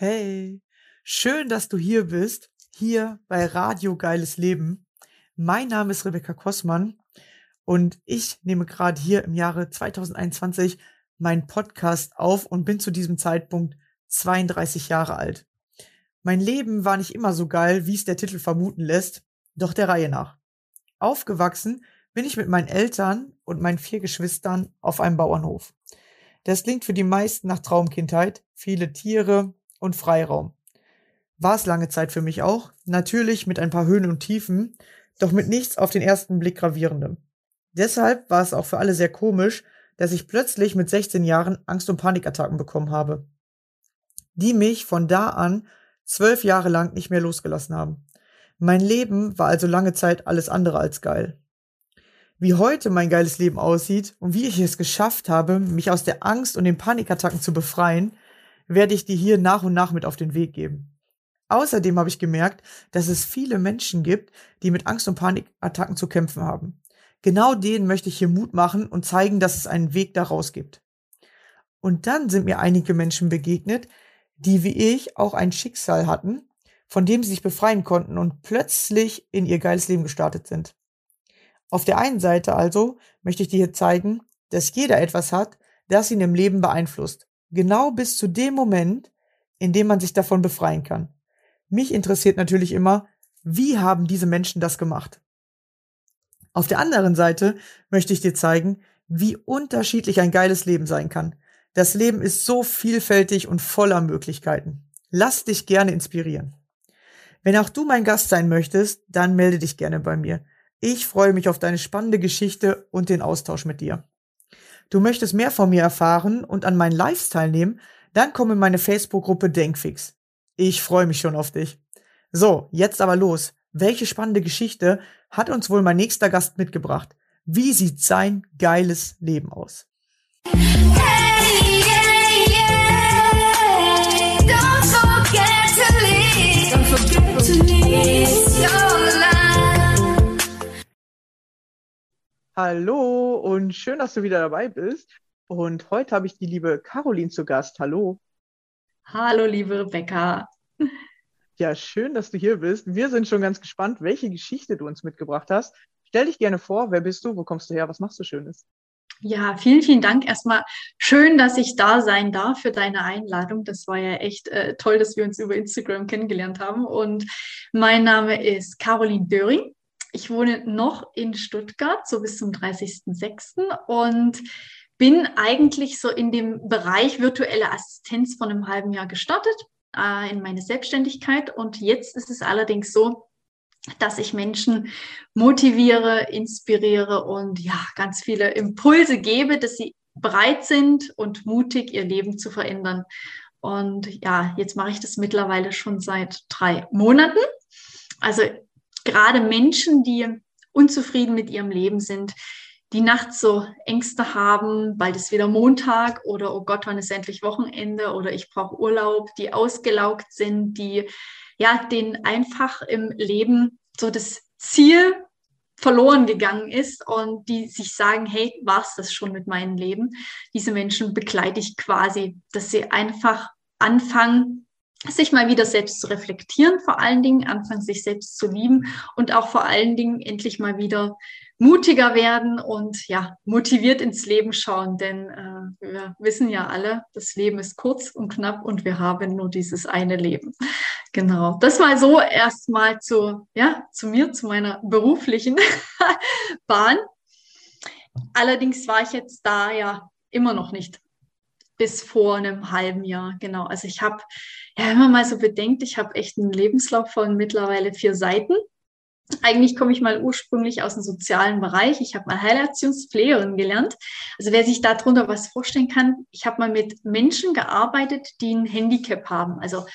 Hey, schön, dass du hier bist, hier bei Radio Geiles Leben. Mein Name ist Rebecca Kossmann und ich nehme gerade hier im Jahre 2021 meinen Podcast auf und bin zu diesem Zeitpunkt 32 Jahre alt. Mein Leben war nicht immer so geil, wie es der Titel vermuten lässt, doch der Reihe nach. Aufgewachsen bin ich mit meinen Eltern und meinen 4 Geschwistern auf einem Bauernhof. Das klingt für die meisten nach Traumkindheit, viele Tiere und Freiraum. War es lange Zeit für mich auch, natürlich mit ein paar Höhen und Tiefen, doch mit nichts auf den ersten Blick gravierendem. Deshalb war es auch für alle sehr komisch, dass ich plötzlich mit 16 Jahren Angst- und Panikattacken bekommen habe, die mich von da an 12 Jahre lang nicht mehr losgelassen haben. Mein Leben war also lange Zeit alles andere als geil. Wie heute mein geiles Leben aussieht und wie ich es geschafft habe, mich aus der Angst und den Panikattacken zu befreien, werde ich dir hier nach und nach mit auf den Weg geben. Außerdem habe ich gemerkt, dass es viele Menschen gibt, die mit Angst- und Panikattacken zu kämpfen haben. Genau denen möchte ich hier Mut machen und zeigen, dass es einen Weg daraus gibt. Und dann sind mir einige Menschen begegnet, die wie ich auch ein Schicksal hatten, von dem sie sich befreien konnten und plötzlich in ihr geiles Leben gestartet sind. Auf der einen Seite also möchte ich dir hier zeigen, dass jeder etwas hat, das ihn im Leben beeinflusst. Genau bis zu dem Moment, in dem man sich davon befreien kann. Mich interessiert natürlich immer, wie haben diese Menschen das gemacht? Auf der anderen Seite möchte ich dir zeigen, wie unterschiedlich ein geiles Leben sein kann. Das Leben ist so vielfältig und voller Möglichkeiten. Lass dich gerne inspirieren. Wenn auch du mein Gast sein möchtest, dann melde dich gerne bei mir. Ich freue mich auf deine spannende Geschichte und den Austausch mit dir. Du möchtest mehr von mir erfahren und an meinen Lives teilnehmen, dann komm in meine Facebook-Gruppe Denkfix. Ich freue mich schon auf dich. So, jetzt aber los. Welche spannende Geschichte hat uns wohl mein nächster Gast mitgebracht? Wie sieht sein geiles Leben aus? Hey, yeah, yeah. Don't forget to live. Don't forget to live your life. Hallo und schön, dass du wieder dabei bist. Und heute habe ich die liebe Caroline zu Gast. Hallo. Hallo, liebe Rebecca. Ja, schön, dass du hier bist. Wir sind schon ganz gespannt, welche Geschichte du uns mitgebracht hast. Stell dich gerne vor, wer bist du, wo kommst du her, was machst du Schönes? Ja, vielen, vielen Dank. Erstmal schön, dass ich da sein darf für deine Einladung. Das war ja echt toll, dass wir uns über Instagram kennengelernt haben. Und mein Name ist Caroline Döring. Ich wohne noch in Stuttgart, so bis zum 30.06. und bin eigentlich so in dem Bereich virtuelle Assistenz von einem halben Jahr gestartet, in meine Selbstständigkeit. Und jetzt ist es allerdings so, dass ich Menschen motiviere, inspiriere und ja, ganz viele Impulse gebe, dass sie bereit sind und mutig ihr Leben zu verändern. Und ja, jetzt mache ich das mittlerweile schon seit 3 Monaten. Also gerade Menschen, die unzufrieden mit ihrem Leben sind, die nachts so Ängste haben, bald ist wieder Montag oder oh Gott, wann ist endlich Wochenende oder ich brauche Urlaub, die ausgelaugt sind, die ja denen einfach im Leben so das Ziel verloren gegangen ist und die sich sagen, hey, war's das schon mit meinem Leben? Diese Menschen begleite ich quasi, dass sie einfach anfangen, sich mal wieder selbst zu reflektieren, vor allen Dingen anfangen, sich selbst zu lieben und auch vor allen Dingen endlich mal wieder mutiger werden und ja, motiviert ins Leben schauen, denn wir wissen ja alle, das Leben ist kurz und knapp und wir haben nur dieses eine Leben. Genau, das mal so erstmal zu mir, zu meiner beruflichen Bahn. Allerdings war ich jetzt da ja immer noch nicht. Bis vor einem halben Jahr, genau. Also ich habe, ja, wenn man mal so bedenkt, ich habe echt einen Lebenslauf von mittlerweile 4 Seiten. Eigentlich komme ich mal ursprünglich aus dem sozialen Bereich. Ich habe mal Heilerziehungspflegerin gelernt. Also wer sich darunter was vorstellen kann, ich habe mal mit Menschen gearbeitet, die ein Handicap haben, also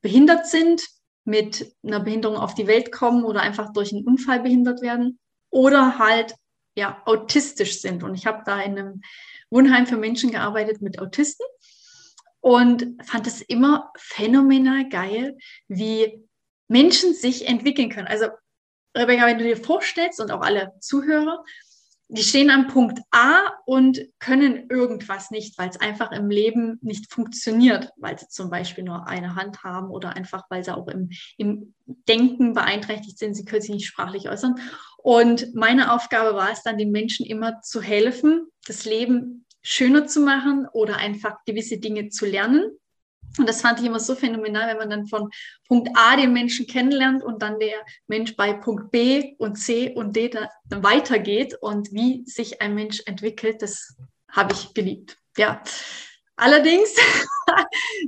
behindert sind, mit einer Behinderung auf die Welt kommen oder einfach durch einen Unfall behindert werden oder halt ja autistisch sind. Und ich habe da in einem Wohnheim für Menschen gearbeitet mit Autisten und fand es immer phänomenal geil, wie Menschen sich entwickeln können. Also Rebecca, wenn du dir vorstellst und auch alle Zuhörer, die stehen am Punkt A und können irgendwas nicht, weil es einfach im Leben nicht funktioniert, weil sie zum Beispiel nur eine Hand haben oder einfach, weil sie auch im Denken beeinträchtigt sind, sie können sich nicht sprachlich äußern. Und meine Aufgabe war es dann, den Menschen immer zu helfen, das Leben schöner zu machen oder einfach gewisse Dinge zu lernen. Und das fand ich immer so phänomenal, wenn man dann von Punkt A den Menschen kennenlernt und dann der Mensch bei Punkt B und C und D dann weitergeht und wie sich ein Mensch entwickelt, das habe ich geliebt. Ja, allerdings,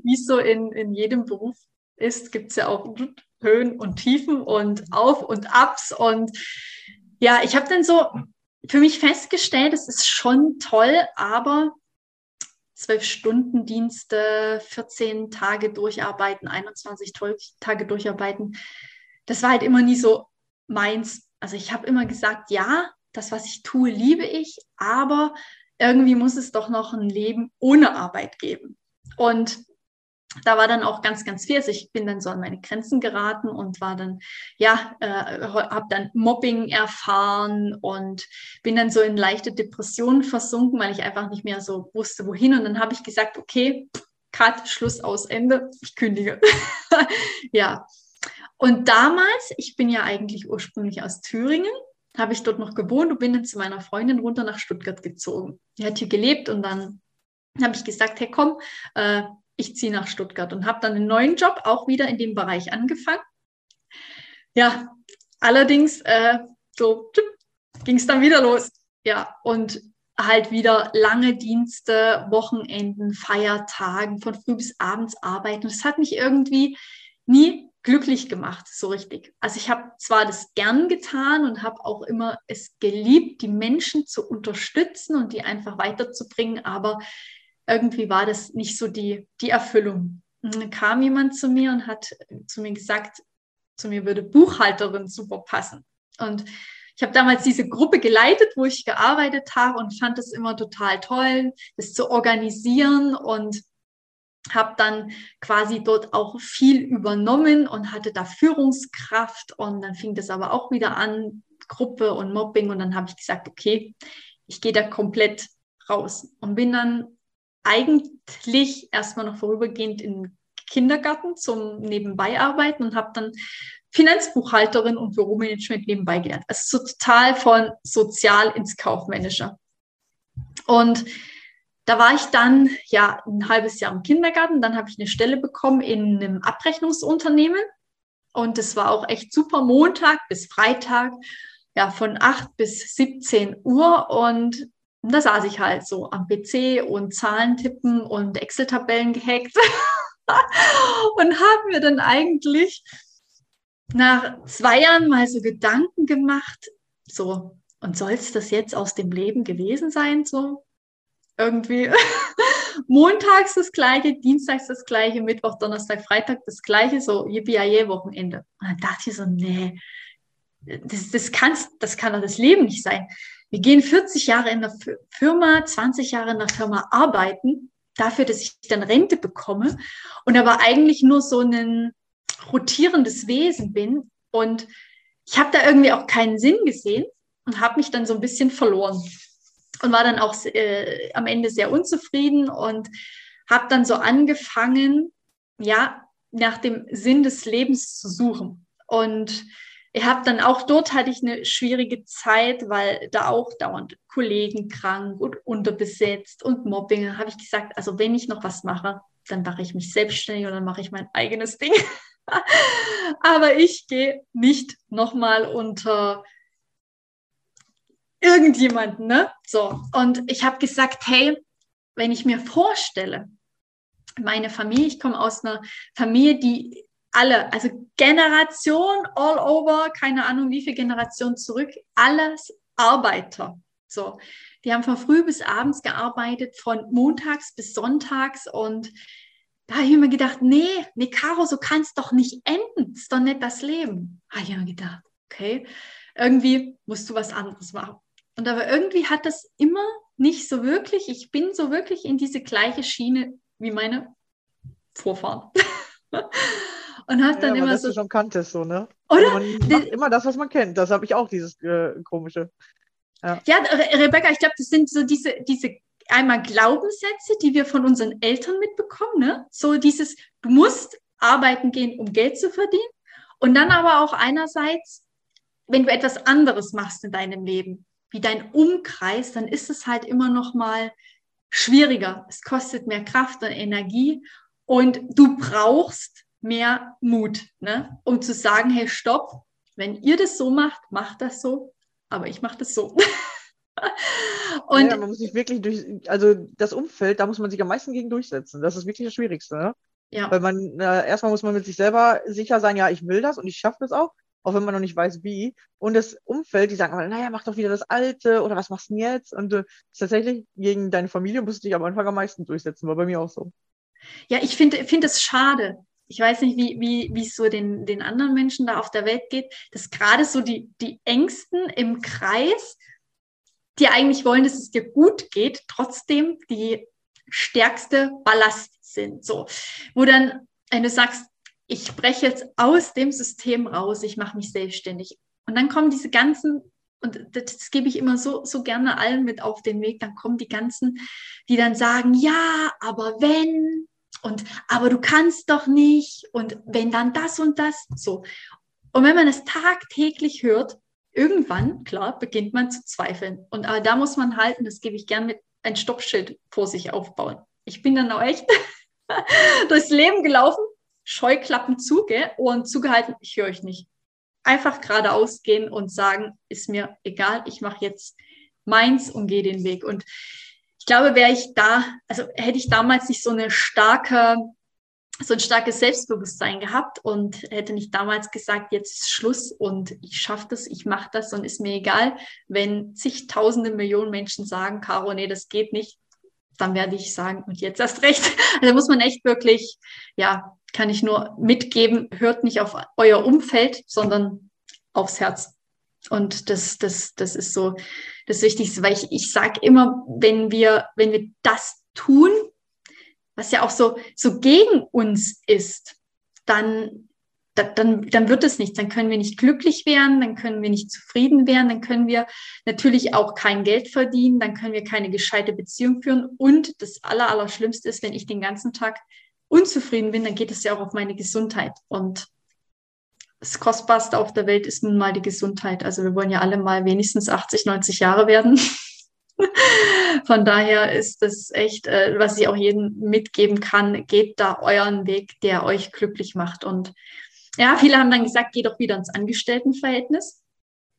wie es so in jedem Beruf ist, gibt es ja auch Höhen und Tiefen und Auf- und Abs. Und ja, ich habe dann so für mich festgestellt, es ist schon toll, aber 12-Stunden-Dienste, 14 Tage durcharbeiten, 21 Tage durcharbeiten. Das war halt immer nie so meins. Also ich habe immer gesagt, ja, das, was ich tue, liebe ich, aber irgendwie muss es doch noch ein Leben ohne Arbeit geben. Und da war dann auch ganz, ganz viel. Also ich bin dann so an meine Grenzen geraten und war dann, ja, habe dann Mobbing erfahren und bin dann so in leichte Depressionen versunken, weil ich einfach nicht mehr so wusste, wohin. Und dann habe ich gesagt, okay, Cut, Schluss, aus, Ende, ich kündige. Ja, und damals, ich bin ja eigentlich ursprünglich aus Thüringen, habe ich dort noch gewohnt und bin dann zu meiner Freundin runter nach Stuttgart gezogen. Die hat hier gelebt und dann habe ich gesagt, hey, komm, ich ziehe nach Stuttgart und habe dann einen neuen Job auch wieder in dem Bereich angefangen. Ja, allerdings so ging es dann wieder los. Ja, und halt wieder lange Dienste, Wochenenden, Feiertagen, von früh bis abends arbeiten. Das hat mich irgendwie nie glücklich gemacht, so richtig. Also ich habe zwar das gern getan und habe auch immer es geliebt, die Menschen zu unterstützen und die einfach weiterzubringen, aber irgendwie war das nicht so die Erfüllung. Und dann kam jemand zu mir und hat zu mir gesagt, zu mir würde Buchhalterin super passen. Und ich habe damals diese Gruppe geleitet, wo ich gearbeitet habe und fand das immer total toll, das zu organisieren und habe dann quasi dort auch viel übernommen und hatte da Führungskraft. Und dann fing das aber auch wieder an, Gruppe und Mobbing. Und dann habe ich gesagt, okay, ich gehe da komplett raus und bin dann eigentlich erstmal noch vorübergehend im Kindergarten zum Nebenbeiarbeiten und habe dann Finanzbuchhalterin und Büromanagement nebenbei gelernt. Also so total von sozial ins Kaufmännische. Und da war ich dann ja ein halbes Jahr im Kindergarten, dann habe ich eine Stelle bekommen in einem Abrechnungsunternehmen und das war auch echt super, Montag bis Freitag, ja von 8 bis 17 Uhr und da saß ich halt so am PC und Zahlen tippen und Excel-Tabellen gehackt und habe mir dann eigentlich nach 2 Jahren mal so Gedanken gemacht, so, und soll es das jetzt aus dem Leben gewesen sein, so irgendwie montags das Gleiche, dienstags das Gleiche, Mittwoch, Donnerstag, Freitag das Gleiche, so Yippie-Wochenende. Und dann dachte ich so, nee, das kann doch das Leben nicht sein. Wir gehen 40 Jahre in der Firma, 20 Jahre in der Firma arbeiten, dafür, dass ich dann Rente bekomme und aber eigentlich nur so ein rotierendes Wesen bin. Und ich habe da irgendwie auch keinen Sinn gesehen und habe mich dann so ein bisschen verloren und war dann auch am Ende sehr unzufrieden und habe dann so angefangen, ja, nach dem Sinn des Lebens zu suchen. Und ich habe dann auch dort hatte ich eine schwierige Zeit, weil da auch dauernd Kollegen krank und unterbesetzt und Mobbing. Da habe ich gesagt, also wenn ich noch was mache, dann mache ich mich selbstständig und dann mache ich mein eigenes Ding. Aber ich gehe nicht nochmal unter irgendjemanden, ne? So. Und ich habe gesagt, hey, wenn ich mir vorstelle, meine Familie, ich komme aus einer Familie, die alle, also Generation, all over, keine Ahnung, wie viele Generationen zurück, alles Arbeiter. So, die haben von früh bis abends gearbeitet, von montags bis sonntags. Und da habe ich mir gedacht, nee, Caro, so kann es doch nicht enden. Das ist doch nicht das Leben. Da habe ich mir gedacht, okay, irgendwie musst du was anderes machen. Und aber irgendwie hat das immer nicht so wirklich, ich bin so wirklich in diese gleiche Schiene wie meine Vorfahren. und hast dann immer das so... Das du schon kanntest, so, ne? Oder? Also man macht immer das, was man kennt. Das habe ich auch, dieses komische. Ja, Rebecca, ich glaube, das sind so diese einmal Glaubenssätze, die wir von unseren Eltern mitbekommen, ne? So dieses, du musst arbeiten gehen, um Geld zu verdienen. Und dann aber auch einerseits, wenn du etwas anderes machst in deinem Leben, wie dein Umkreis, dann ist es halt immer noch mal schwieriger. Es kostet mehr Kraft und Energie und du brauchst mehr Mut, ne? Um zu sagen, hey, stopp, wenn ihr das so macht, macht das so, aber ich mache das so. Und ja, man muss sich wirklich das Umfeld, da muss man sich am meisten gegen durchsetzen. Das ist wirklich das Schwierigste, ne? Ja. Weil man, erstmal muss man mit sich selber sicher sein, ja, ich will das und ich schaffe das auch wenn man noch nicht weiß, wie. Und das Umfeld, die sagen, naja, mach doch wieder das Alte oder was machst du denn jetzt? Und tatsächlich gegen deine Familie musst du dich am Anfang am meisten durchsetzen, war bei mir auch so. Ja, ich finde es schade. Ich weiß nicht, wie es so den anderen Menschen da auf der Welt geht, dass gerade so die Ängsten im Kreis, die eigentlich wollen, dass es dir gut geht, trotzdem die stärkste Ballast sind. So, wo dann, wenn du sagst, ich breche jetzt aus dem System raus, ich mache mich selbstständig. Und dann kommen diese ganzen, und das gebe ich immer so gerne allen mit auf den Weg, dann kommen die ganzen, die dann sagen, ja, aber wenn, und aber du kannst doch nicht, und wenn dann das und das, so. Und wenn man das tagtäglich hört, irgendwann, klar, beginnt man zu zweifeln. Und aber da muss man halten, das gebe ich gern mit, ein Stoppschild vor sich aufbauen. Ich bin dann auch echt durchs Leben gelaufen, Scheuklappen zu, Ohren zugehalten, ich höre euch nicht. Einfach geradeaus gehen und sagen, ist mir egal, ich mache jetzt meins und gehe den Weg. Und ich glaube, hätte ich damals nicht so ein starkes Selbstbewusstsein gehabt und hätte nicht damals gesagt, jetzt ist Schluss und ich schaffe das, ich mache das und ist mir egal, wenn zigtausende Millionen Menschen sagen, Caro, nee, das geht nicht, dann werde ich sagen, und jetzt erst recht. Also muss man echt wirklich, ja, kann ich nur mitgeben, hört nicht auf euer Umfeld, sondern aufs Herz. Und das ist so das Wichtigste, weil ich sage immer, wenn wir das tun, was ja auch so gegen uns ist, dann wird es nichts. Dann können wir nicht glücklich werden, dann können wir nicht zufrieden werden, dann können wir natürlich auch kein Geld verdienen, dann können wir keine gescheite Beziehung führen. Und das Allerschlimmste ist, wenn ich den ganzen Tag unzufrieden bin, dann geht es ja auch auf meine Gesundheit. Und das Kostbarste auf der Welt ist nun mal die Gesundheit. Also wir wollen ja alle mal wenigstens 80, 90 Jahre werden. Von daher ist das echt, was ich auch jedem mitgeben kann, geht da euren Weg, der euch glücklich macht. Und ja, viele haben dann gesagt, geh doch wieder ins Angestelltenverhältnis.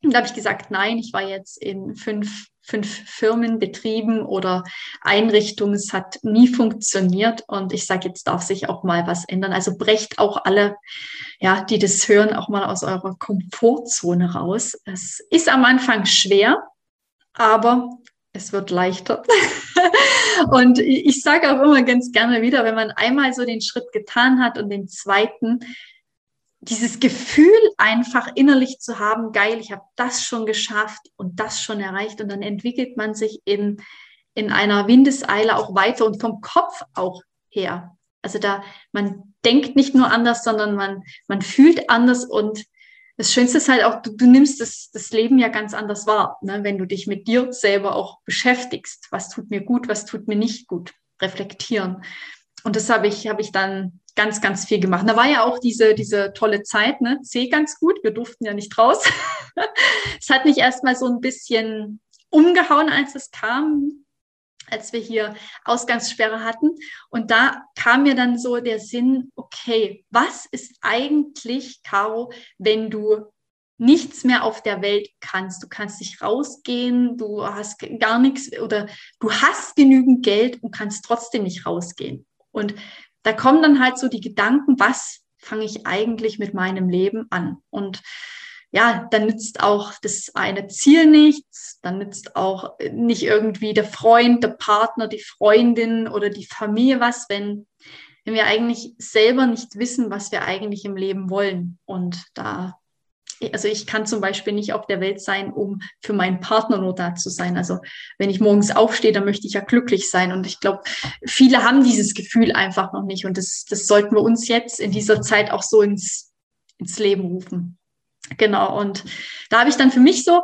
Und da habe ich gesagt, nein, ich war jetzt in fünf Firmen, Betrieben oder Einrichtungen. Es hat nie funktioniert und ich sage, jetzt darf sich auch mal was ändern. Also brecht auch alle, ja, die das hören, auch mal aus eurer Komfortzone raus. Es ist am Anfang schwer, aber es wird leichter. Und ich sage auch immer ganz gerne wieder, wenn man einmal so den Schritt getan hat und den zweiten, dieses Gefühl einfach innerlich zu haben, geil, ich habe das schon geschafft und das schon erreicht. Und dann entwickelt man sich in einer Windeseile auch weiter und vom Kopf auch her. Also man denkt nicht nur anders, sondern man fühlt anders. Und das Schönste ist halt auch, du nimmst das Leben ja ganz anders wahr, ne? Wenn du dich mit dir selber auch beschäftigst. Was tut mir gut, was tut mir nicht gut? Reflektieren. Und das habe ich dann ganz, ganz viel gemacht. Da war ja auch diese tolle Zeit, ne? C ganz gut, wir durften ja nicht raus. Es hat mich erstmal so ein bisschen umgehauen, als es kam, als wir hier Ausgangssperre hatten. Und da kam mir dann so der Sinn, okay, was ist eigentlich, Caro, wenn du nichts mehr auf der Welt kannst? Du kannst nicht rausgehen, du hast gar nichts oder du hast genügend Geld und kannst trotzdem nicht rausgehen. Und da kommen dann halt so die Gedanken, was fange ich eigentlich mit meinem Leben an? Und ja, dann nützt auch das eine Ziel nichts, dann nützt auch nicht irgendwie der Freund, der Partner, die Freundin oder die Familie was, wenn wir eigentlich selber nicht wissen, was wir eigentlich im Leben wollen. Und da also ich kann zum Beispiel nicht auf der Welt sein, um für meinen Partner nur da zu sein. Also wenn ich morgens aufstehe, dann möchte ich ja glücklich sein. Und ich glaube, viele haben dieses Gefühl einfach noch nicht. Und das sollten wir uns jetzt in dieser Zeit auch so ins Leben rufen. Genau, und da habe ich dann für mich so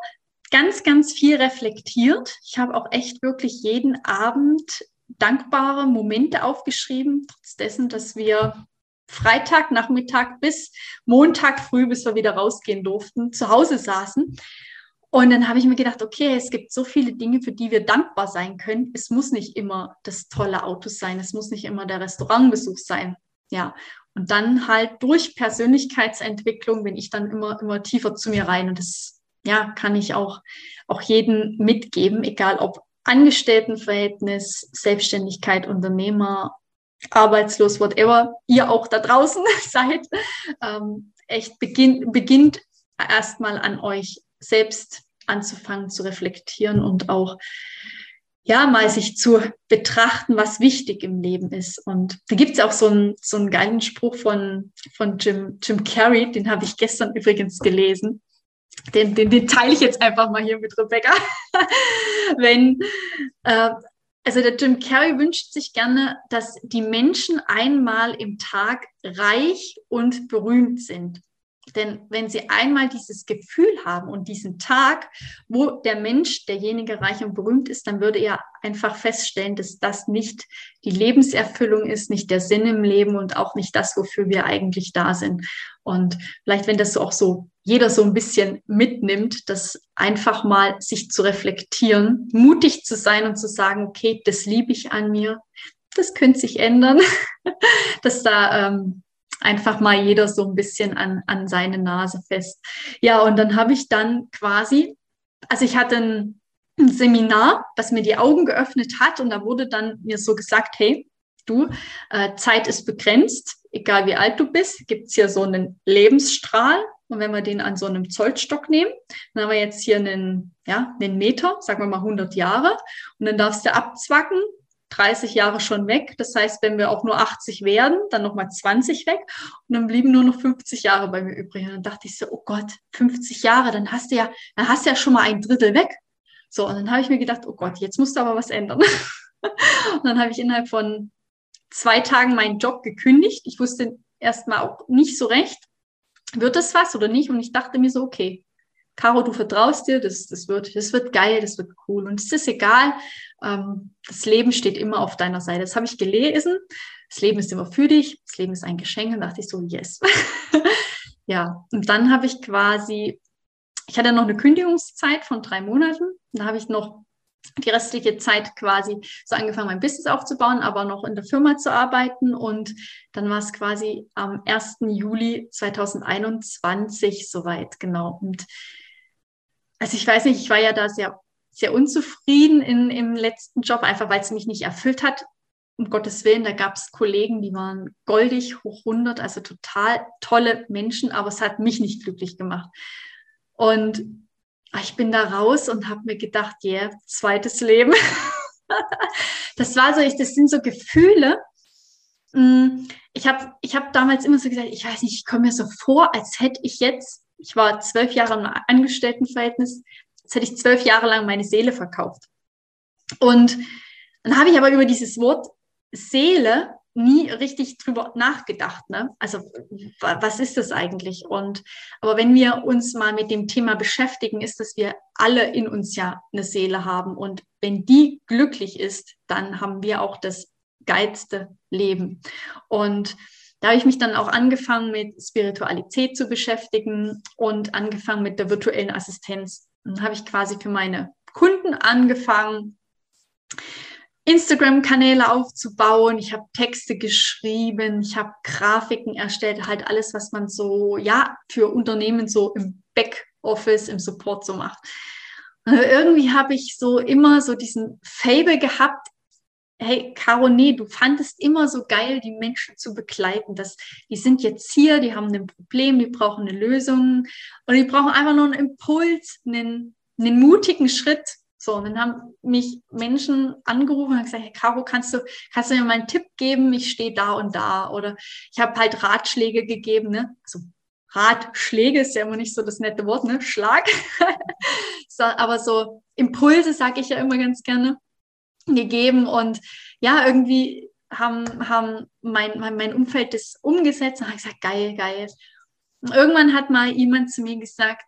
ganz, ganz viel reflektiert. Ich habe auch echt wirklich jeden Abend dankbare Momente aufgeschrieben, trotz dessen, dass wir Freitagnachmittag bis Montag früh, bis wir wieder rausgehen durften, zu Hause saßen. Und dann habe ich mir gedacht, okay, es gibt so viele Dinge, für die wir dankbar sein können. Es muss nicht immer das tolle Auto sein. Es muss nicht immer der Restaurantbesuch sein. Ja, und dann halt durch Persönlichkeitsentwicklung bin ich dann immer tiefer zu mir rein. Und das, ja, kann ich auch jedem mitgeben, egal ob Angestelltenverhältnis, Selbstständigkeit, Unternehmer, arbeitslos, whatever, ihr auch da draußen seid, echt beginnt erstmal an euch selbst anzufangen zu reflektieren und auch, ja, mal sich zu betrachten, was wichtig im Leben ist. Und da gibt es auch so einen geilen Spruch von Jim Carrey, den habe ich gestern übrigens gelesen. Den teile ich jetzt einfach mal hier mit Rebecca. Also der Jim Carrey wünscht sich gerne, dass die Menschen einmal im Tag reich und berühmt sind. Denn wenn sie einmal dieses Gefühl haben und diesen Tag, wo der Mensch, derjenige reich und berühmt ist, dann würde er einfach feststellen, dass das nicht die Lebenserfüllung ist, nicht der Sinn im Leben und auch nicht das, wofür wir eigentlich da sind. Und vielleicht, wenn das auch so jeder so ein bisschen mitnimmt, das einfach mal sich zu reflektieren, mutig zu sein und zu sagen, okay, das liebe ich an mir, das könnte sich ändern, dass da einfach mal jeder so ein bisschen an seine Nase fest. Ja, und dann habe ich dann quasi, also ich hatte ein Seminar, was mir die Augen geöffnet hat, und da wurde dann mir so gesagt, hey, du, Zeit ist begrenzt, egal wie alt du bist, gibt es hier so einen Lebensstrahl, und wenn wir den an so einem Zollstock nehmen, dann haben wir jetzt hier einen Meter, sagen wir mal 100 Jahre, und dann darfst du abzwacken, 30 Jahre schon weg. Das heißt, wenn wir auch nur 80 werden, dann nochmal 20 weg. Und dann blieben nur noch 50 Jahre bei mir übrig. Und dann dachte ich so, oh Gott, 50 Jahre, dann hast du ja schon mal ein Drittel weg. So, und dann habe ich mir gedacht, oh Gott, jetzt musst du aber was ändern. Und dann habe ich innerhalb von 2 Tagen meinen Job gekündigt. Ich wusste erstmal auch nicht so recht, wird das was oder nicht? Und ich dachte mir so, okay, Caro, du vertraust dir, das wird geil, das wird cool. Und es ist egal, das Leben steht immer auf deiner Seite. Das habe ich gelesen. Das Leben ist immer für dich, das Leben ist ein Geschenk. Und dachte ich so, yes. Ja, und dann habe ich ich hatte noch eine Kündigungszeit von 3 Monaten. Da habe ich noch die restliche Zeit quasi so angefangen, mein Business aufzubauen, aber noch in der Firma zu arbeiten. Und dann war es quasi am 1. Juli 2021 soweit, genau. Und also ich weiß nicht, ich war ja da sehr, sehr unzufrieden im letzten Job, einfach weil es mich nicht erfüllt hat. Um Gottes Willen, da gab es Kollegen, die waren goldig, hoch 100, also total tolle Menschen, aber es hat mich nicht glücklich gemacht. Und ich bin da raus und habe mir gedacht, ja, yeah, zweites Leben. Das war so, das sind so Gefühle. Ich habe damals immer so gesagt, ich weiß nicht, ich komme mir so vor, als hätte ich jetzt, ich war 12 Jahre im Angestelltenverhältnis, als hätte ich 12 Jahre lang meine Seele verkauft. Und dann habe ich aber über dieses Wort Seele nie richtig drüber nachgedacht, ne? Also was ist das eigentlich? Aber wenn wir uns mal mit dem Thema beschäftigen, ist, dass wir alle in uns ja eine Seele haben, und wenn die glücklich ist, dann haben wir auch das geilste Leben. Und da habe ich mich dann auch angefangen, mit Spiritualität zu beschäftigen und angefangen mit der virtuellen Assistenz. Dann habe ich quasi für meine Kunden angefangen, Instagram-Kanäle aufzubauen, ich habe Texte geschrieben, ich habe Grafiken erstellt, halt alles, was man so, ja, für Unternehmen so im Backoffice, im Support so macht. Und irgendwie habe ich so immer so diesen Faible gehabt, hey, Caro, nee, du fandest immer so geil, die Menschen zu begleiten, die sind jetzt hier, die haben ein Problem, die brauchen eine Lösung und die brauchen einfach nur einen Impuls, einen mutigen Schritt. So, und dann haben mich Menschen angerufen und gesagt, hey, Caro, kannst du mir mal einen Tipp geben? Ich stehe da und da. Oder ich habe halt Ratschläge gegeben, ne? Also Ratschläge ist ja immer nicht so das nette Wort, ne? Schlag. Aber so Impulse, sage ich ja immer ganz gerne, gegeben. Und ja, irgendwie haben mein Umfeld das umgesetzt und habe gesagt, geil. Und irgendwann hat mal jemand zu mir gesagt,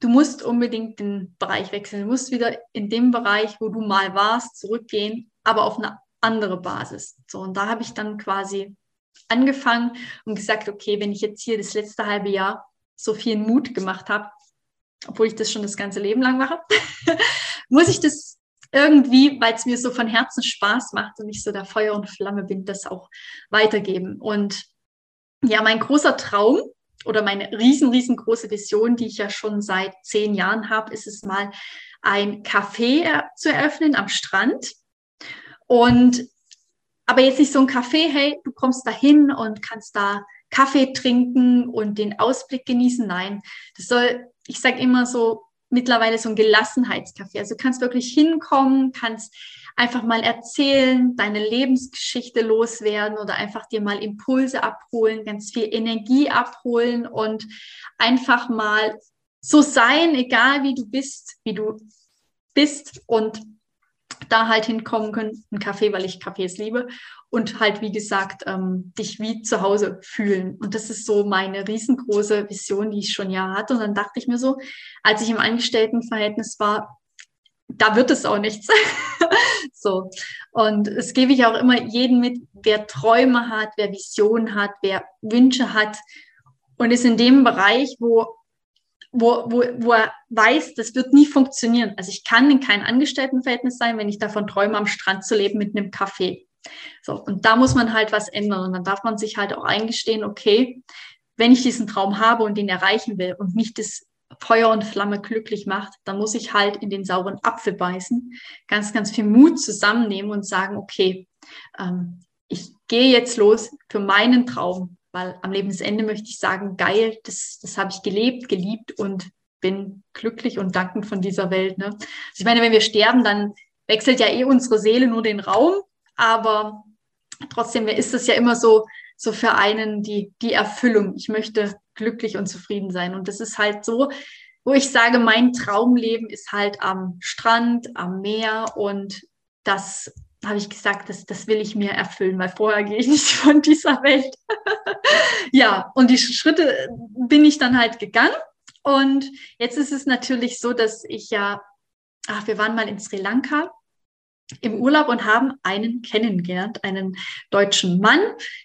du musst unbedingt den Bereich wechseln. Du musst wieder in dem Bereich, wo du mal warst, zurückgehen, aber auf eine andere Basis. So, und da habe ich dann quasi angefangen und gesagt, okay, wenn ich jetzt hier das letzte halbe Jahr so viel Mut gemacht habe, obwohl ich das schon das ganze Leben lang mache, muss ich das irgendwie, weil es mir so von Herzen Spaß macht und ich so da Feuer und Flamme bin, das auch weitergeben. Und ja, mein großer Traum oder meine riesengroße Vision, die ich ja schon seit 10 Jahren habe, ist es mal, ein Café zu eröffnen am Strand. Und aber jetzt nicht so ein Café, hey, du kommst da hin und kannst da Kaffee trinken und den Ausblick genießen. Nein, das soll, ich sage immer so, mittlerweile so ein Gelassenheitscafé. Also du kannst wirklich hinkommen, kannst einfach mal erzählen, deine Lebensgeschichte loswerden oder einfach dir mal Impulse abholen, ganz viel Energie abholen und einfach mal so sein, egal wie du bist und da halt hinkommen können, ein Kaffee, weil ich Kaffees liebe und halt, wie gesagt, dich wie zu Hause fühlen. Und das ist so meine riesengroße Vision, die ich schon Jahre hatte. Und dann dachte ich mir so, als ich im Angestelltenverhältnis war, da wird es auch nichts. So. Und es gebe ich auch immer jedem mit, wer Träume hat, wer Visionen hat, wer Wünsche hat und ist in dem Bereich, wo er weiß, das wird nie funktionieren. Also ich kann in keinem Angestelltenverhältnis sein, wenn ich davon träume, am Strand zu leben mit einem Kaffee. So, und da muss man halt was ändern. Und dann darf man sich halt auch eingestehen, okay, wenn ich diesen Traum habe und den erreichen will und mich das Feuer und Flamme glücklich macht, dann muss ich halt in den sauren Apfel beißen, ganz viel Mut zusammennehmen und sagen, okay, ich gehe jetzt los für meinen Traum. Weil am Lebensende möchte ich sagen, geil, das habe ich gelebt, geliebt und bin glücklich und dankend von dieser Welt. Ne? Also ich meine, wenn wir sterben, dann wechselt ja unsere Seele nur den Raum, aber trotzdem ist es ja immer so für einen die Erfüllung. Ich möchte glücklich und zufrieden sein. Und das ist halt so, wo ich sage, mein Traumleben ist halt am Strand, am Meer und das habe ich gesagt, das will ich mir erfüllen, weil vorher gehe ich nicht von dieser Welt. Ja, und die Schritte bin ich dann halt gegangen. Und jetzt ist es natürlich so, dass ich wir waren mal in Sri Lanka im Urlaub und haben einen kennengelernt, einen deutschen Mann,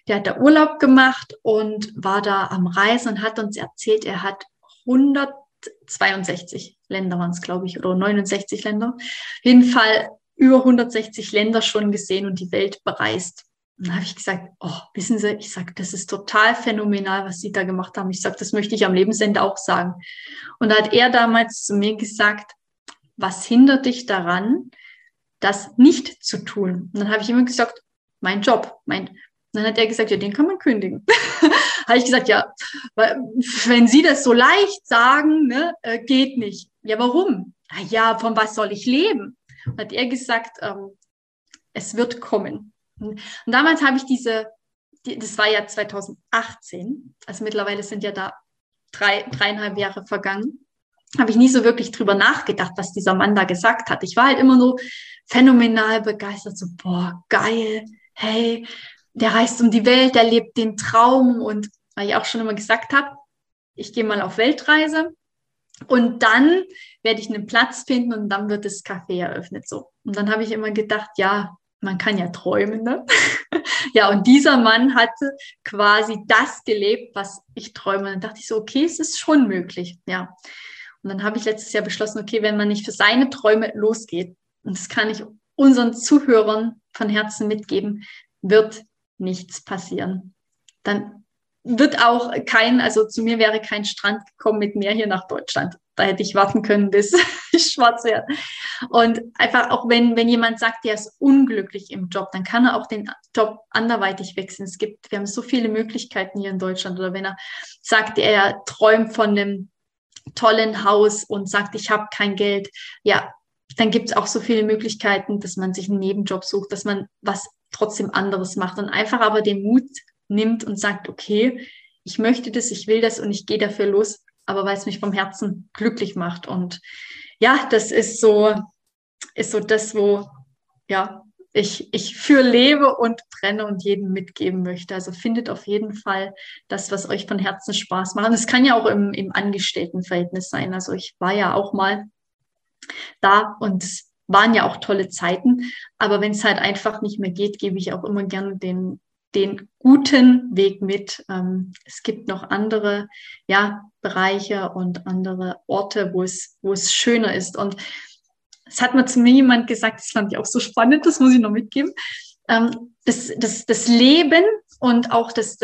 der hat da Urlaub gemacht und war da am Reisen und hat uns erzählt, er hat 162 Länder waren es, glaube ich, oder 69 Länder. Auf jeden Fall über 160 Länder schon gesehen und die Welt bereist. Und da habe ich gesagt, oh, wissen Sie, ich sage, das ist total phänomenal, was Sie da gemacht haben. Ich sage, das möchte ich am Lebensende auch sagen. Und da hat er damals zu mir gesagt, was hindert dich daran, das nicht zu tun? Und dann habe ich immer gesagt, mein Job. Dann hat er gesagt, ja, den kann man kündigen. Habe ich gesagt, ja, wenn Sie das so leicht sagen, ne, geht nicht. Ja, warum? Ja, von was soll ich leben? Hat er gesagt, es wird kommen. Und damals habe ich das war ja 2018, also mittlerweile sind ja da 3,5 Jahre vergangen, habe ich nie so wirklich drüber nachgedacht, was dieser Mann da gesagt hat. Ich war halt immer nur phänomenal begeistert, so, boah, geil, hey, der reist um die Welt, der lebt den Traum und, weil ich auch schon immer gesagt habe, ich gehe mal auf Weltreise. Und dann werde ich einen Platz finden und dann wird das Café eröffnet. So. Und dann habe ich immer gedacht, ja, man kann ja träumen. Ne? Ja, und dieser Mann hatte quasi das gelebt, was ich träume. Und dann dachte ich so, okay, es ist schon möglich. Ja. Und dann habe ich letztes Jahr beschlossen, okay, wenn man nicht für seine Träume losgeht, und das kann ich unseren Zuhörern von Herzen mitgeben, wird nichts passieren. Dann wird auch zu mir wäre kein Strand gekommen mit Meer hier nach Deutschland. Da hätte ich warten können, bis ich schwarz werde. Und einfach auch, wenn jemand sagt, der ist unglücklich im Job, dann kann er auch den Job anderweitig wechseln. Wir haben so viele Möglichkeiten hier in Deutschland. Oder wenn er sagt, er träumt von einem tollen Haus und sagt, ich habe kein Geld, ja, dann gibt es auch so viele Möglichkeiten, dass man sich einen Nebenjob sucht, dass man was trotzdem anderes macht und einfach aber den Mut nimmt und sagt, okay, ich möchte das, ich will das und ich gehe dafür los, aber weil es mich vom Herzen glücklich macht. Und ja, das ist so das, wo ja, ich für lebe und brenne und jedem mitgeben möchte. Also findet auf jeden Fall das, was euch von Herzen Spaß macht. Und es kann ja auch im Angestelltenverhältnis sein. Also ich war ja auch mal da und waren ja auch tolle Zeiten. Aber wenn es halt einfach nicht mehr geht, gebe ich auch immer gerne den guten Weg mit. Es gibt noch andere Bereiche und andere Orte, wo es schöner ist. Und das hat mir zu mir jemand gesagt, das fand ich auch so spannend, das muss ich noch mitgeben. Das Leben und auch das,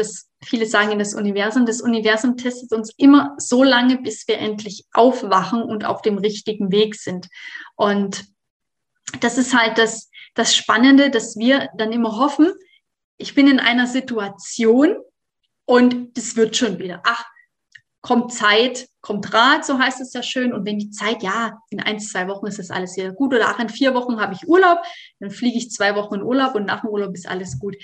viele sagen das Universum testet uns immer so lange, bis wir endlich aufwachen und auf dem richtigen Weg sind. Und das ist halt das Spannende, dass wir dann immer hoffen, ich bin in einer Situation und das wird schon wieder. Ach, kommt Zeit, kommt Rat, so heißt es ja schön. Und wenn die Zeit, in 1-2 Wochen ist das alles wieder gut. Oder in 4 Wochen habe ich Urlaub, dann fliege ich 2 Wochen in Urlaub und nach dem Urlaub ist alles gut.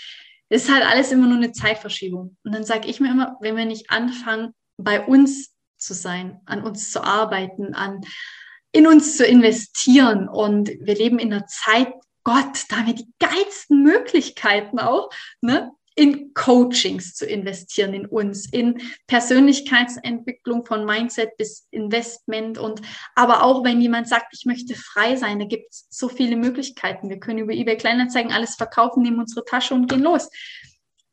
Das ist halt alles immer nur eine Zeitverschiebung. Und dann sage ich mir immer, wenn wir nicht anfangen, bei uns zu sein, an uns zu arbeiten, in uns zu investieren. Und wir leben in einer Zeit, Gott, da haben wir die geilsten Möglichkeiten auch, ne? In Coachings zu investieren, in uns, in Persönlichkeitsentwicklung von Mindset bis Investment. Und aber auch, wenn jemand sagt, ich möchte frei sein, da gibt es so viele Möglichkeiten. Wir können über eBay Kleinanzeigen alles verkaufen, nehmen unsere Tasche und gehen los.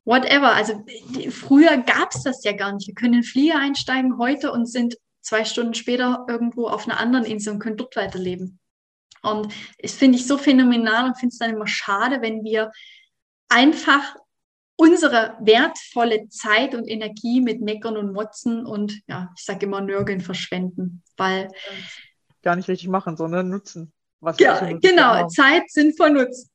Whatever. Also früher gab es das ja gar nicht. Wir können in den Flieger einsteigen heute und sind 2 Stunden später irgendwo auf einer anderen Insel und können dort weiterleben. Und das finde ich so phänomenal und finde es dann immer schade, wenn wir einfach unsere wertvolle Zeit und Energie mit Meckern und Motzen und, ich sage immer, Nörgeln verschwenden, weil... Gar nicht richtig machen, sondern nutzen. Genau, Zeit sinnvoll nutzen.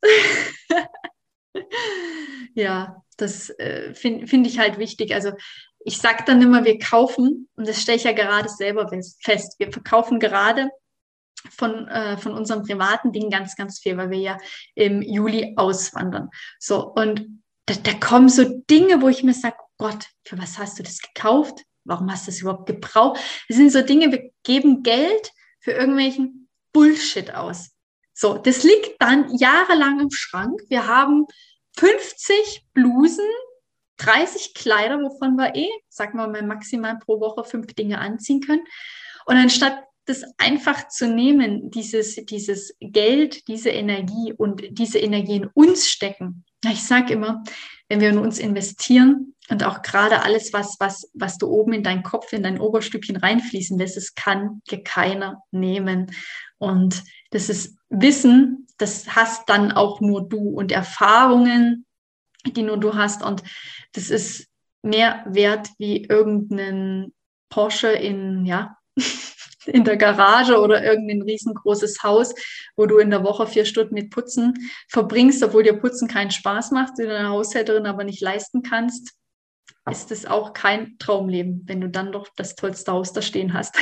Ja, das finde ich halt wichtig. Also ich sage dann immer, wir kaufen, und das stelle ich ja gerade selber fest, wir verkaufen gerade von unseren privaten Dingen ganz, ganz viel, weil wir ja im Juli auswandern. So, und da kommen so Dinge, wo ich mir sage, Gott, für was hast du das gekauft? Warum hast du das überhaupt gebraucht? Das sind so Dinge, wir geben Geld für irgendwelchen Bullshit aus. So, das liegt dann jahrelang im Schrank. Wir haben 50 Blusen, 30 Kleider, wovon wir sagen wir mal, maximal pro Woche 5 Dinge anziehen können. Und anstatt das einfach zu nehmen, dieses Geld, diese Energie und diese Energie in uns stecken. Ich sage immer, wenn wir in uns investieren und auch gerade alles, was du oben in deinen Kopf, in dein Oberstübchen reinfließen lässt, es kann dir keiner nehmen. Und das ist Wissen, das hast dann auch nur du und Erfahrungen, die nur du hast. Und das ist mehr wert wie irgendeinen Porsche in der Garage oder irgendein riesengroßes Haus, wo du in der Woche 4 Stunden mit Putzen verbringst, obwohl dir Putzen keinen Spaß macht, du deine Haushälterin aber nicht leisten kannst, ist es auch kein Traumleben, wenn du dann doch das tollste Haus da stehen hast.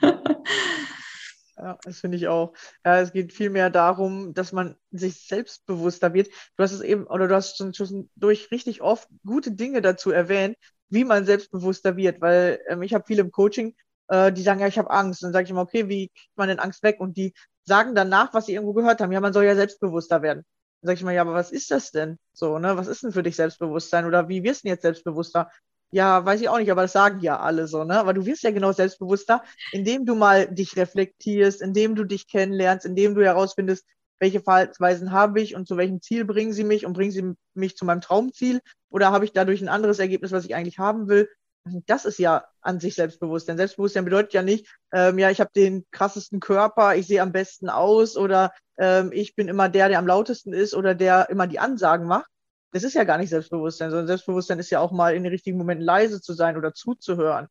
Ja, das finde ich auch. Ja, es geht vielmehr darum, dass man sich selbstbewusster wird. Du hast es eben, oder du hast schon durch richtig oft gute Dinge dazu erwähnt, wie man selbstbewusster wird, weil ich habe viel im Coaching, die sagen, ich habe Angst. Dann sage ich immer, okay, wie kriegt man denn Angst weg? Und die sagen danach, was sie irgendwo gehört haben, man soll ja selbstbewusster werden. Dann sage ich immer, aber was ist das denn? So, ne? Was ist denn für dich Selbstbewusstsein? Oder wie wirst du jetzt selbstbewusster? Ja, weiß ich auch nicht, aber das sagen ja alle so, ne? Aber du wirst ja genau selbstbewusster, indem du mal dich reflektierst, indem du dich kennenlernst, indem du herausfindest, welche Verhaltensweisen habe ich und zu welchem Ziel bringen sie mich und bringen sie mich zu meinem Traumziel? Oder habe ich dadurch ein anderes Ergebnis, was ich eigentlich haben will? Das ist ja an sich Selbstbewusstsein. Selbstbewusstsein bedeutet ja nicht, ich habe den krassesten Körper, ich sehe am besten aus oder ich bin immer der am lautesten ist oder der immer die Ansagen macht. Das ist ja gar nicht Selbstbewusstsein, sondern Selbstbewusstsein ist ja auch mal in den richtigen Momenten leise zu sein oder zuzuhören.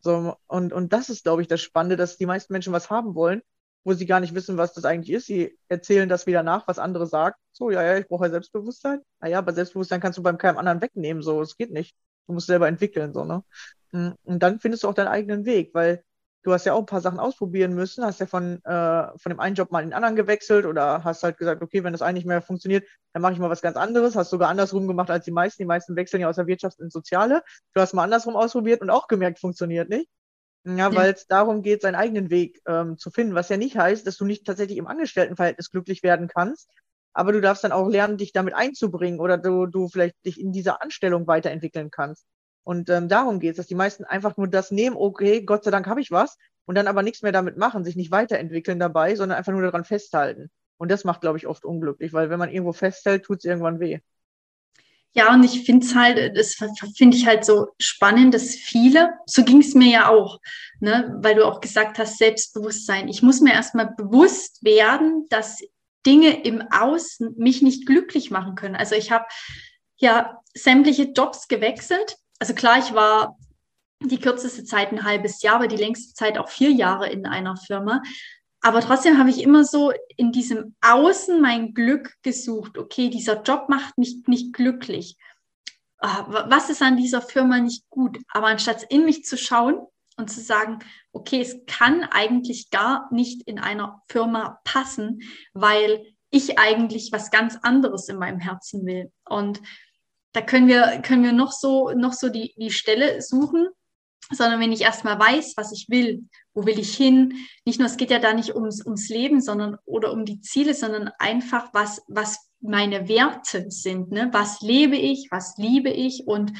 So, und das ist, glaube ich, das Spannende, dass die meisten Menschen was haben wollen, wo sie gar nicht wissen, was das eigentlich ist. Sie erzählen das wieder nach, was andere sagen. So, ich brauche ja Selbstbewusstsein. Aber Selbstbewusstsein kannst du bei keinem anderen wegnehmen, so, es geht nicht. Du musst selber entwickeln, so, ne? Und dann findest du auch deinen eigenen Weg, weil du hast ja auch ein paar Sachen ausprobieren müssen, hast ja von dem einen Job mal in den anderen gewechselt oder hast halt gesagt, okay, wenn das eine nicht mehr funktioniert, dann mache ich mal was ganz anderes, hast sogar andersrum gemacht als die meisten. Die meisten wechseln ja aus der Wirtschaft ins Soziale. Du hast mal andersrum ausprobiert und auch gemerkt, funktioniert nicht. Ja, weil es darum geht, seinen eigenen Weg zu finden, was ja nicht heißt, dass du nicht tatsächlich im Angestelltenverhältnis glücklich werden kannst, aber du darfst dann auch lernen, dich damit einzubringen oder du vielleicht dich in dieser Anstellung weiterentwickeln kannst. Und darum geht es, dass die meisten einfach nur das nehmen, okay, Gott sei Dank habe ich was, und dann aber nichts mehr damit machen, sich nicht weiterentwickeln dabei, sondern einfach nur daran festhalten. Und das macht, glaube ich, oft unglücklich, weil wenn man irgendwo festhält, tut es irgendwann weh. Ja, und ich finde es halt, das finde ich halt so spannend, dass viele, so ging es mir ja auch, ne, weil du auch gesagt hast, Selbstbewusstsein. Ich muss mir erstmal bewusst werden, dass Dinge im Außen mich nicht glücklich machen können. Also ich habe ja sämtliche Jobs gewechselt. Also klar, ich war die kürzeste Zeit ein halbes Jahr, aber die längste Zeit auch 4 Jahre in einer Firma. Aber trotzdem habe ich immer so in diesem Außen mein Glück gesucht. Okay, dieser Job macht mich nicht glücklich. Was ist an dieser Firma nicht gut? Aber anstatt in mich zu schauen und zu sagen, okay, es kann eigentlich gar nicht in einer Firma passen, weil ich eigentlich was ganz anderes in meinem Herzen will. Und da können wir noch so die Stelle suchen, sondern wenn ich erstmal weiß, was ich will, wo will ich hin, nicht nur, es geht ja da nicht ums Leben, sondern oder um die Ziele, sondern einfach, was meine Werte sind, ne? Was lebe ich, was liebe ich und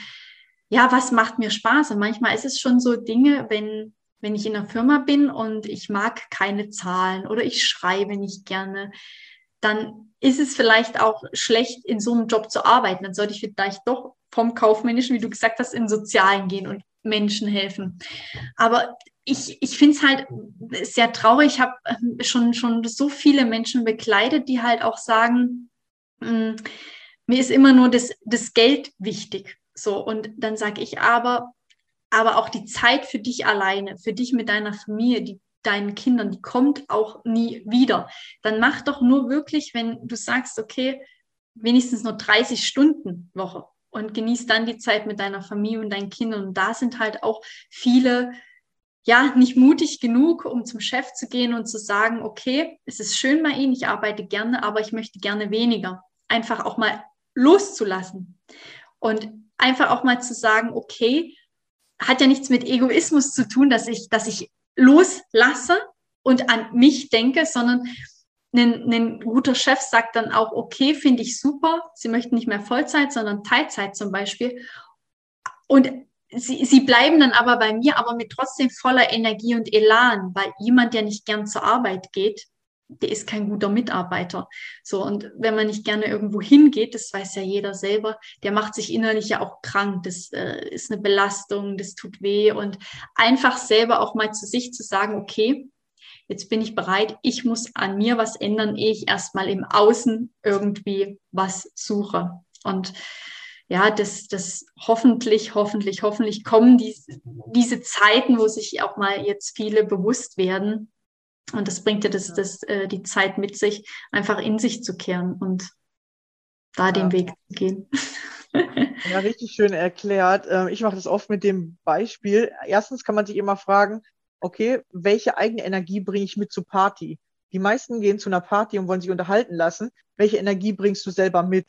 ja, was macht mir Spaß? Und manchmal ist es schon so Dinge, wenn ich in einer Firma bin und ich mag keine Zahlen oder ich schreibe nicht gerne, dann ist es vielleicht auch schlecht, in so einem Job zu arbeiten. Dann sollte ich vielleicht doch vom Kaufmännischen, wie du gesagt hast, in Sozialen gehen und Menschen helfen. Aber ich finde es halt sehr traurig. Ich habe schon so viele Menschen begleitet, die halt auch sagen, mir ist immer nur das Geld wichtig. So, und dann sage ich aber auch die Zeit für dich alleine, für dich mit deiner Familie, deinen Kindern, die kommt auch nie wieder. Dann mach doch nur wirklich, wenn du sagst, okay, wenigstens nur 30 Stunden Woche und genieß dann die Zeit mit deiner Familie und deinen Kindern. Und da sind halt auch viele, ja, nicht mutig genug, um zum Chef zu gehen und zu sagen, okay, es ist schön bei Ihnen, ich arbeite gerne, aber ich möchte gerne weniger. Einfach auch mal loszulassen und einfach auch mal zu sagen, okay, hat ja nichts mit Egoismus zu tun, dass ich loslasse und an mich denke, sondern ein guter Chef sagt dann auch, okay, finde ich super, Sie möchten nicht mehr Vollzeit, sondern Teilzeit zum Beispiel. Und Sie bleiben dann aber bei mir, aber mit trotzdem voller Energie und Elan, weil jemand, der nicht gern zur Arbeit geht, der ist kein guter Mitarbeiter. So, und wenn man nicht gerne irgendwo hingeht, das weiß ja jeder selber, der macht sich innerlich ja auch krank. Das ist eine Belastung, das tut weh. Und einfach selber auch mal zu sich zu sagen, okay, jetzt bin ich bereit, ich muss an mir was ändern, ehe ich erstmal im Außen irgendwie was suche. Und ja, das hoffentlich kommen diese Zeiten, wo sich auch mal jetzt viele bewusst werden. Und das bringt ja die Zeit mit sich, einfach in sich zu kehren und da den Weg zu gehen. Ja, richtig schön erklärt. Ich mache das oft mit dem Beispiel. Erstens kann man sich immer fragen, okay, welche eigene Energie bringe ich mit zur Party? Die meisten gehen zu einer Party und wollen sich unterhalten lassen. Welche Energie bringst du selber mit?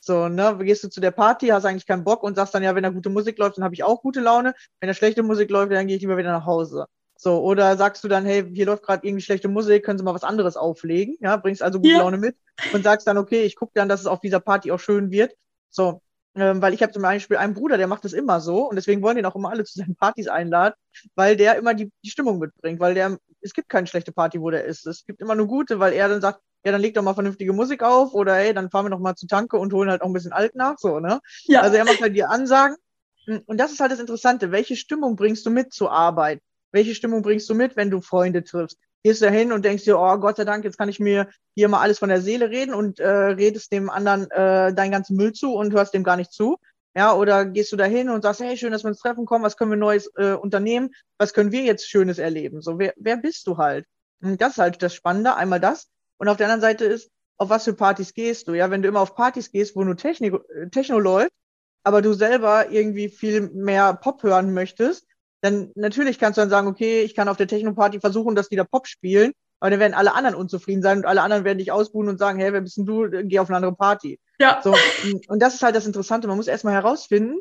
So, ne, gehst du zu der Party, hast eigentlich keinen Bock und sagst dann, ja, wenn da gute Musik läuft, dann habe ich auch gute Laune. Wenn da schlechte Musik läuft, dann gehe ich lieber wieder nach Hause. So, oder sagst du dann, hey, hier läuft gerade irgendwie schlechte Musik, können Sie mal was anderes auflegen? Ja, bringst also gute Laune mit und sagst dann, okay, ich gucke dann, dass es auf dieser Party auch schön wird. So, weil ich habe zum Beispiel einen Bruder, der macht das immer so und deswegen wollen den auch immer alle zu seinen Partys einladen, weil der immer die Stimmung mitbringt, weil es gibt keine schlechte Party, wo der ist. Es gibt immer nur gute, weil er dann sagt, ja, dann leg doch mal vernünftige Musik auf oder hey, dann fahren wir noch mal zu Tanke und holen halt auch ein bisschen Alt nach, so, ne? Ja. Also er macht halt die Ansagen und das ist halt das Interessante, welche Stimmung bringst du mit zur Arbeit? Welche Stimmung bringst du mit, wenn du Freunde triffst? Gehst du da hin und denkst dir, oh Gott sei Dank, jetzt kann ich mir hier mal alles von der Seele reden und redest dem anderen deinen ganzen Müll zu und hörst dem gar nicht zu. Ja, oder gehst du da hin und sagst, hey, schön, dass wir uns treffen kommen, was können wir Neues unternehmen, was können wir jetzt Schönes erleben? So, wer bist du halt? Und das ist halt das Spannende, einmal das. Und auf der anderen Seite ist, auf was für Partys gehst du? Ja, wenn du immer auf Partys gehst, wo nur Techno läuft, aber du selber irgendwie viel mehr Pop hören möchtest, dann natürlich kannst du dann sagen, okay, ich kann auf der Techno-Party versuchen, dass die da Pop spielen, aber dann werden alle anderen unzufrieden sein und alle anderen werden dich ausbuhen und sagen, hey, wer bist denn du, geh auf eine andere Party. Ja. So, und das ist halt das Interessante, man muss erstmal herausfinden,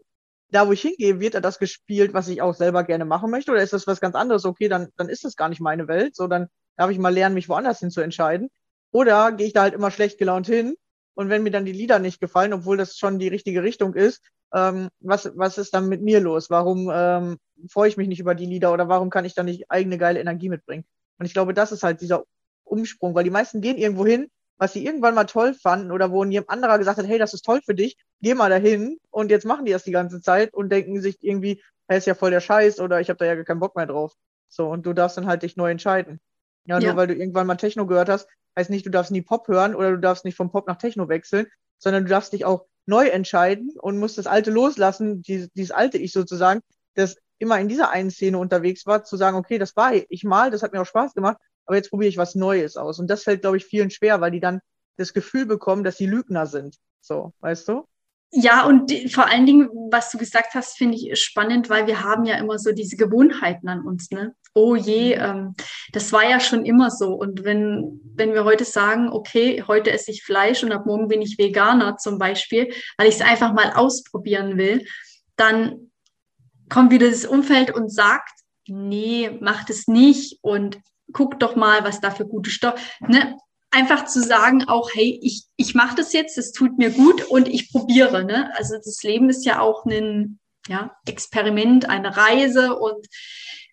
da, wo ich hingehe, wird da das gespielt, was ich auch selber gerne machen möchte, oder ist das was ganz anderes? Okay, dann ist das gar nicht meine Welt, so, dann darf ich mal lernen, mich woanders hin zu entscheiden. Oder gehe ich da halt immer schlecht gelaunt hin und wenn mir dann die Lieder nicht gefallen, obwohl das schon die richtige Richtung ist, was ist dann mit mir los? Warum freue ich mich nicht über die Lieder oder warum kann ich da nicht eigene geile Energie mitbringen? Und ich glaube, das ist halt dieser Umsprung, weil die meisten gehen irgendwo hin, was sie irgendwann mal toll fanden oder wo jemand anderer gesagt hat, hey, das ist toll für dich, geh mal dahin, und jetzt machen die das die ganze Zeit und denken sich irgendwie, hey, ist ja voll der Scheiß oder ich habe da ja keinen Bock mehr drauf. So, und du darfst dann halt dich neu entscheiden. Ja, nur weil du irgendwann mal Techno gehört hast, heißt nicht, du darfst nie Pop hören oder du darfst nicht vom Pop nach Techno wechseln, sondern du darfst dich auch neu entscheiden und musst das Alte loslassen, dieses alte Ich sozusagen, das immer in dieser einen Szene unterwegs war, zu sagen, okay, das war ich mal, das hat mir auch Spaß gemacht, aber jetzt probiere ich was Neues aus. Und das fällt, glaube ich, vielen schwer, weil die dann das Gefühl bekommen, dass sie Lügner sind. So, weißt du? Ja, und vor allen Dingen, was du gesagt hast, finde ich spannend, weil wir haben ja immer so diese Gewohnheiten an uns, ne? Oh je, das war ja schon immer so. Und wenn wir heute sagen, okay, heute esse ich Fleisch und ab morgen bin ich Veganer zum Beispiel, weil ich es einfach mal ausprobieren will, dann kommt wieder das Umfeld und sagt, nee, mach das nicht und guck doch mal, was da für gute Stoffe, ne? Einfach zu sagen auch, hey, ich mache das jetzt, das tut mir gut und ich probiere. Ne? Also das Leben ist ja auch ein Experiment, eine Reise und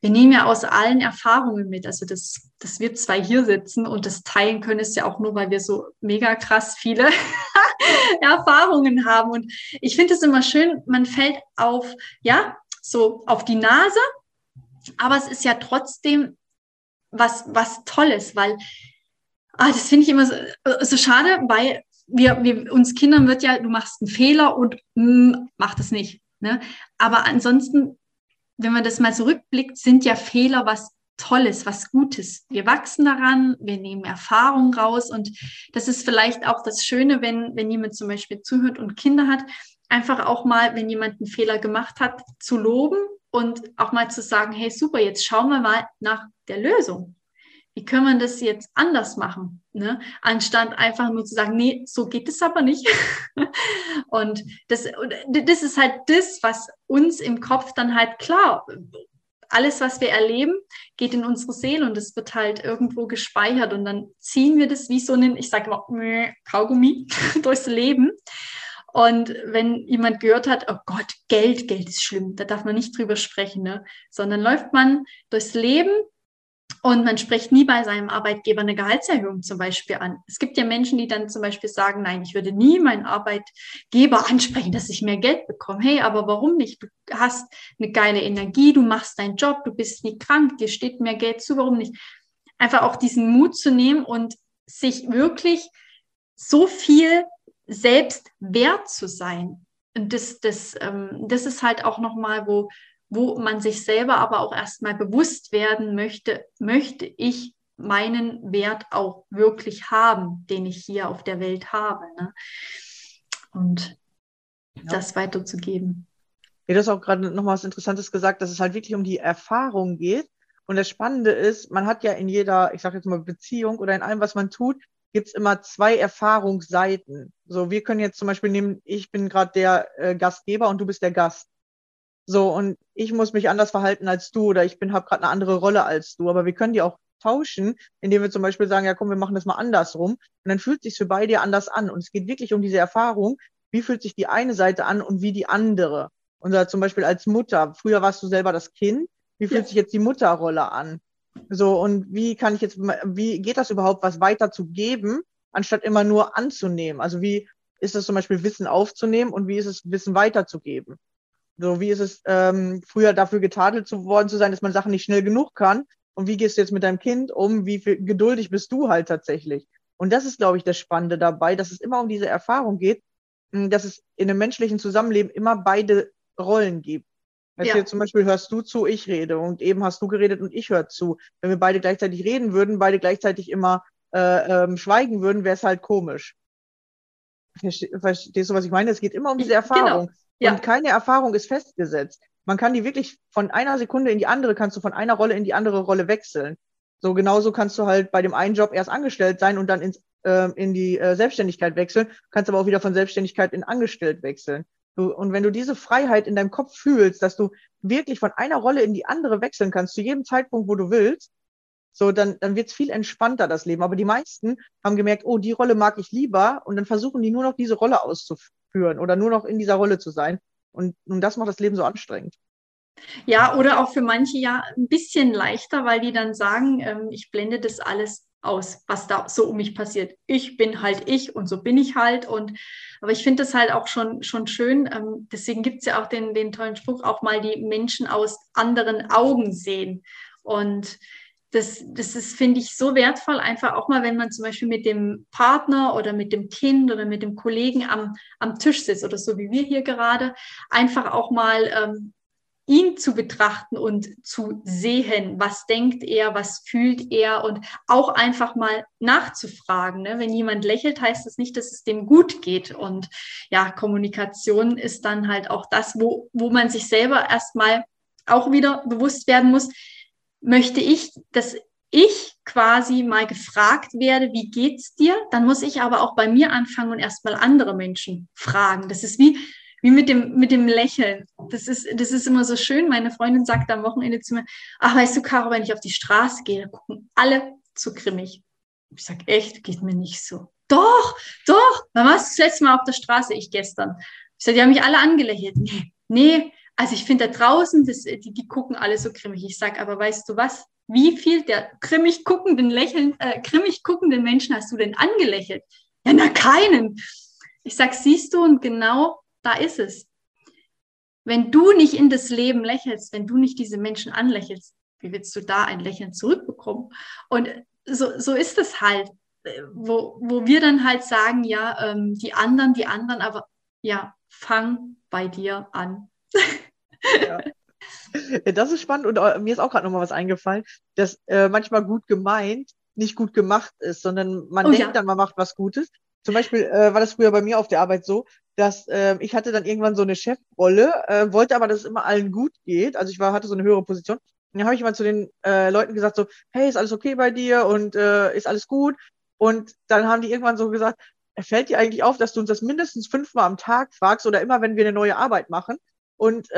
wir nehmen ja aus allen Erfahrungen mit. Also dass wir zwei hier sitzen und das teilen können, ist ja auch nur, weil wir so mega krass viele Erfahrungen haben. Und ich finde es immer schön, man fällt auf, so auf die Nase, aber es ist ja trotzdem was Tolles, weil das finde ich immer so schade, weil wir uns Kindern wird ja, du machst einen Fehler und mach das nicht. Ne? Aber ansonsten, wenn man das mal zurückblickt, sind ja Fehler was Tolles, was Gutes. Wir wachsen daran, wir nehmen Erfahrung raus und das ist vielleicht auch das Schöne, wenn jemand zum Beispiel zuhört und Kinder hat, einfach auch mal, wenn jemand einen Fehler gemacht hat, zu loben und auch mal zu sagen, hey super, jetzt schauen wir mal nach der Lösung. Wie können wir das jetzt anders machen? Ne? Anstatt einfach nur zu sagen, nee, so geht es aber nicht. Und das ist halt das, was uns im Kopf dann halt klar, alles, was wir erleben, geht in unsere Seele und das wird halt irgendwo gespeichert und dann ziehen wir das wie so einen, ich sage immer, Kaugummi durchs Leben. Und wenn jemand gehört hat, oh Gott, Geld ist schlimm, da darf man nicht drüber sprechen, ne? Sondern läuft man durchs Leben und man spricht nie bei seinem Arbeitgeber eine Gehaltserhöhung zum Beispiel an. Es gibt ja Menschen, die dann zum Beispiel sagen, nein, ich würde nie meinen Arbeitgeber ansprechen, dass ich mehr Geld bekomme. Hey, aber warum nicht? Du hast eine geile Energie, du machst deinen Job, du bist nie krank, dir steht mehr Geld zu, warum nicht? Einfach auch diesen Mut zu nehmen und sich wirklich so viel selbst wert zu sein. Und das ist halt auch nochmal, wo man sich selber aber auch erstmal bewusst werden möchte ich meinen Wert auch wirklich haben, den ich hier auf der Welt habe. Ne? Und das weiterzugeben. Ja, du hast auch gerade nochmal was Interessantes gesagt, dass es halt wirklich um die Erfahrung geht. Und das Spannende ist, man hat ja in jeder, ich sage jetzt mal Beziehung oder in allem, was man tut, gibt es immer zwei Erfahrungsseiten. So, wir können jetzt zum Beispiel nehmen, ich bin gerade der Gastgeber und du bist der Gast. So, und ich muss mich anders verhalten als du oder ich habe gerade eine andere Rolle als du. Aber wir können die auch tauschen, indem wir zum Beispiel sagen, ja komm, wir machen das mal andersrum. Und dann fühlt es sich für beide anders an. Und es geht wirklich um diese Erfahrung, wie fühlt sich die eine Seite an und wie die andere. Und zum Beispiel als Mutter, früher warst du selber das Kind, wie fühlt sich jetzt die Mutterrolle an? So, und wie geht das überhaupt, was weiterzugeben, anstatt immer nur anzunehmen? Also wie ist es zum Beispiel, Wissen aufzunehmen und wie ist es, Wissen weiterzugeben? So, wie ist es früher dafür getadelt worden zu sein, dass man Sachen nicht schnell genug kann? Und wie gehst du jetzt mit deinem Kind um? Wie viel geduldig bist du halt tatsächlich? Und das ist, glaube ich, das Spannende dabei, dass es immer um diese Erfahrung geht, dass es in einem menschlichen Zusammenleben immer beide Rollen gibt. Also Hier zum Beispiel hörst du zu, ich rede. Und eben hast du geredet und ich höre zu. Wenn wir beide gleichzeitig reden würden, beide gleichzeitig immer schweigen würden, wäre es halt komisch. Verstehst du, was ich meine? Es geht immer um diese Erfahrung. Genau. Ja. Und keine Erfahrung ist festgesetzt. Man kann die wirklich von einer Sekunde in die andere, kannst du von einer Rolle in die andere Rolle wechseln. So genauso kannst du halt bei dem einen Job erst angestellt sein und dann in die Selbstständigkeit wechseln, kannst aber auch wieder von Selbstständigkeit in angestellt wechseln. Und wenn du diese Freiheit in deinem Kopf fühlst, dass du wirklich von einer Rolle in die andere wechseln kannst, zu jedem Zeitpunkt, wo du willst, so, dann wird's viel entspannter, das Leben. Aber die meisten haben gemerkt, oh, die Rolle mag ich lieber, und dann versuchen die nur noch diese Rolle auszuführen oder nur noch in dieser Rolle zu sein. Und das macht das Leben so anstrengend. Ja, oder auch für manche ja ein bisschen leichter, weil die dann sagen, ich blende das alles aus, was da so um mich passiert. Ich bin halt ich und so bin ich halt. Aber ich finde das halt auch schon schön. Deswegen gibt es ja auch den tollen Spruch, auch mal die Menschen aus anderen Augen sehen. Und das ist, finde ich, so wertvoll, einfach auch mal, wenn man zum Beispiel mit dem Partner oder mit dem Kind oder mit dem Kollegen am Tisch sitzt oder so wie wir hier gerade, einfach auch mal ihn zu betrachten und zu sehen, was denkt er, was fühlt er, und auch einfach mal nachzufragen. Ne? Wenn jemand lächelt, heißt das nicht, dass es dem gut geht. Und ja, Kommunikation ist dann halt auch das, wo man sich selber erstmal auch wieder bewusst werden muss, möchte ich, dass ich quasi mal gefragt werde, wie geht's dir? Dann muss ich aber auch bei mir anfangen und erstmal andere Menschen fragen. Das ist wie mit dem Lächeln. Das ist immer so schön. Meine Freundin sagt am Wochenende zu mir, ach, weißt du, Caro, wenn ich auf die Straße gehe, gucken alle zu grimmig. Ich sage, echt, geht mir nicht so. Doch, wann warst du das letzte Mal auf der Straße? Ich gestern. Ich sage, die haben mich alle angelächelt. Nee. Also ich finde da draußen, die gucken alle so grimmig. Ich sage, aber weißt du was? Wie viel der grimmig guckenden Menschen hast du denn angelächelt? Ja, na keinen. Ich sage, siehst du, und genau da ist es. Wenn du nicht in das Leben lächelst, wenn du nicht diese Menschen anlächelst, wie willst du da ein Lächeln zurückbekommen? Und so ist es halt, wo wir dann halt sagen, ja, die anderen, aber ja, fang bei dir an. Ja. Das ist spannend, und mir ist auch gerade nochmal was eingefallen, dass manchmal gut gemeint nicht gut gemacht ist, sondern man denkt dann, man macht was Gutes. Zum Beispiel war das früher bei mir auf der Arbeit so, dass ich hatte dann irgendwann so eine Chefrolle, wollte aber, dass es immer allen gut geht. Also ich hatte so eine höhere Position. Und dann habe ich immer zu den Leuten gesagt so, hey, ist alles okay bei dir und ist alles gut? Und dann haben die irgendwann so gesagt, fällt dir eigentlich auf, dass du uns das mindestens 5-mal am Tag fragst oder immer, wenn wir eine neue Arbeit machen? Und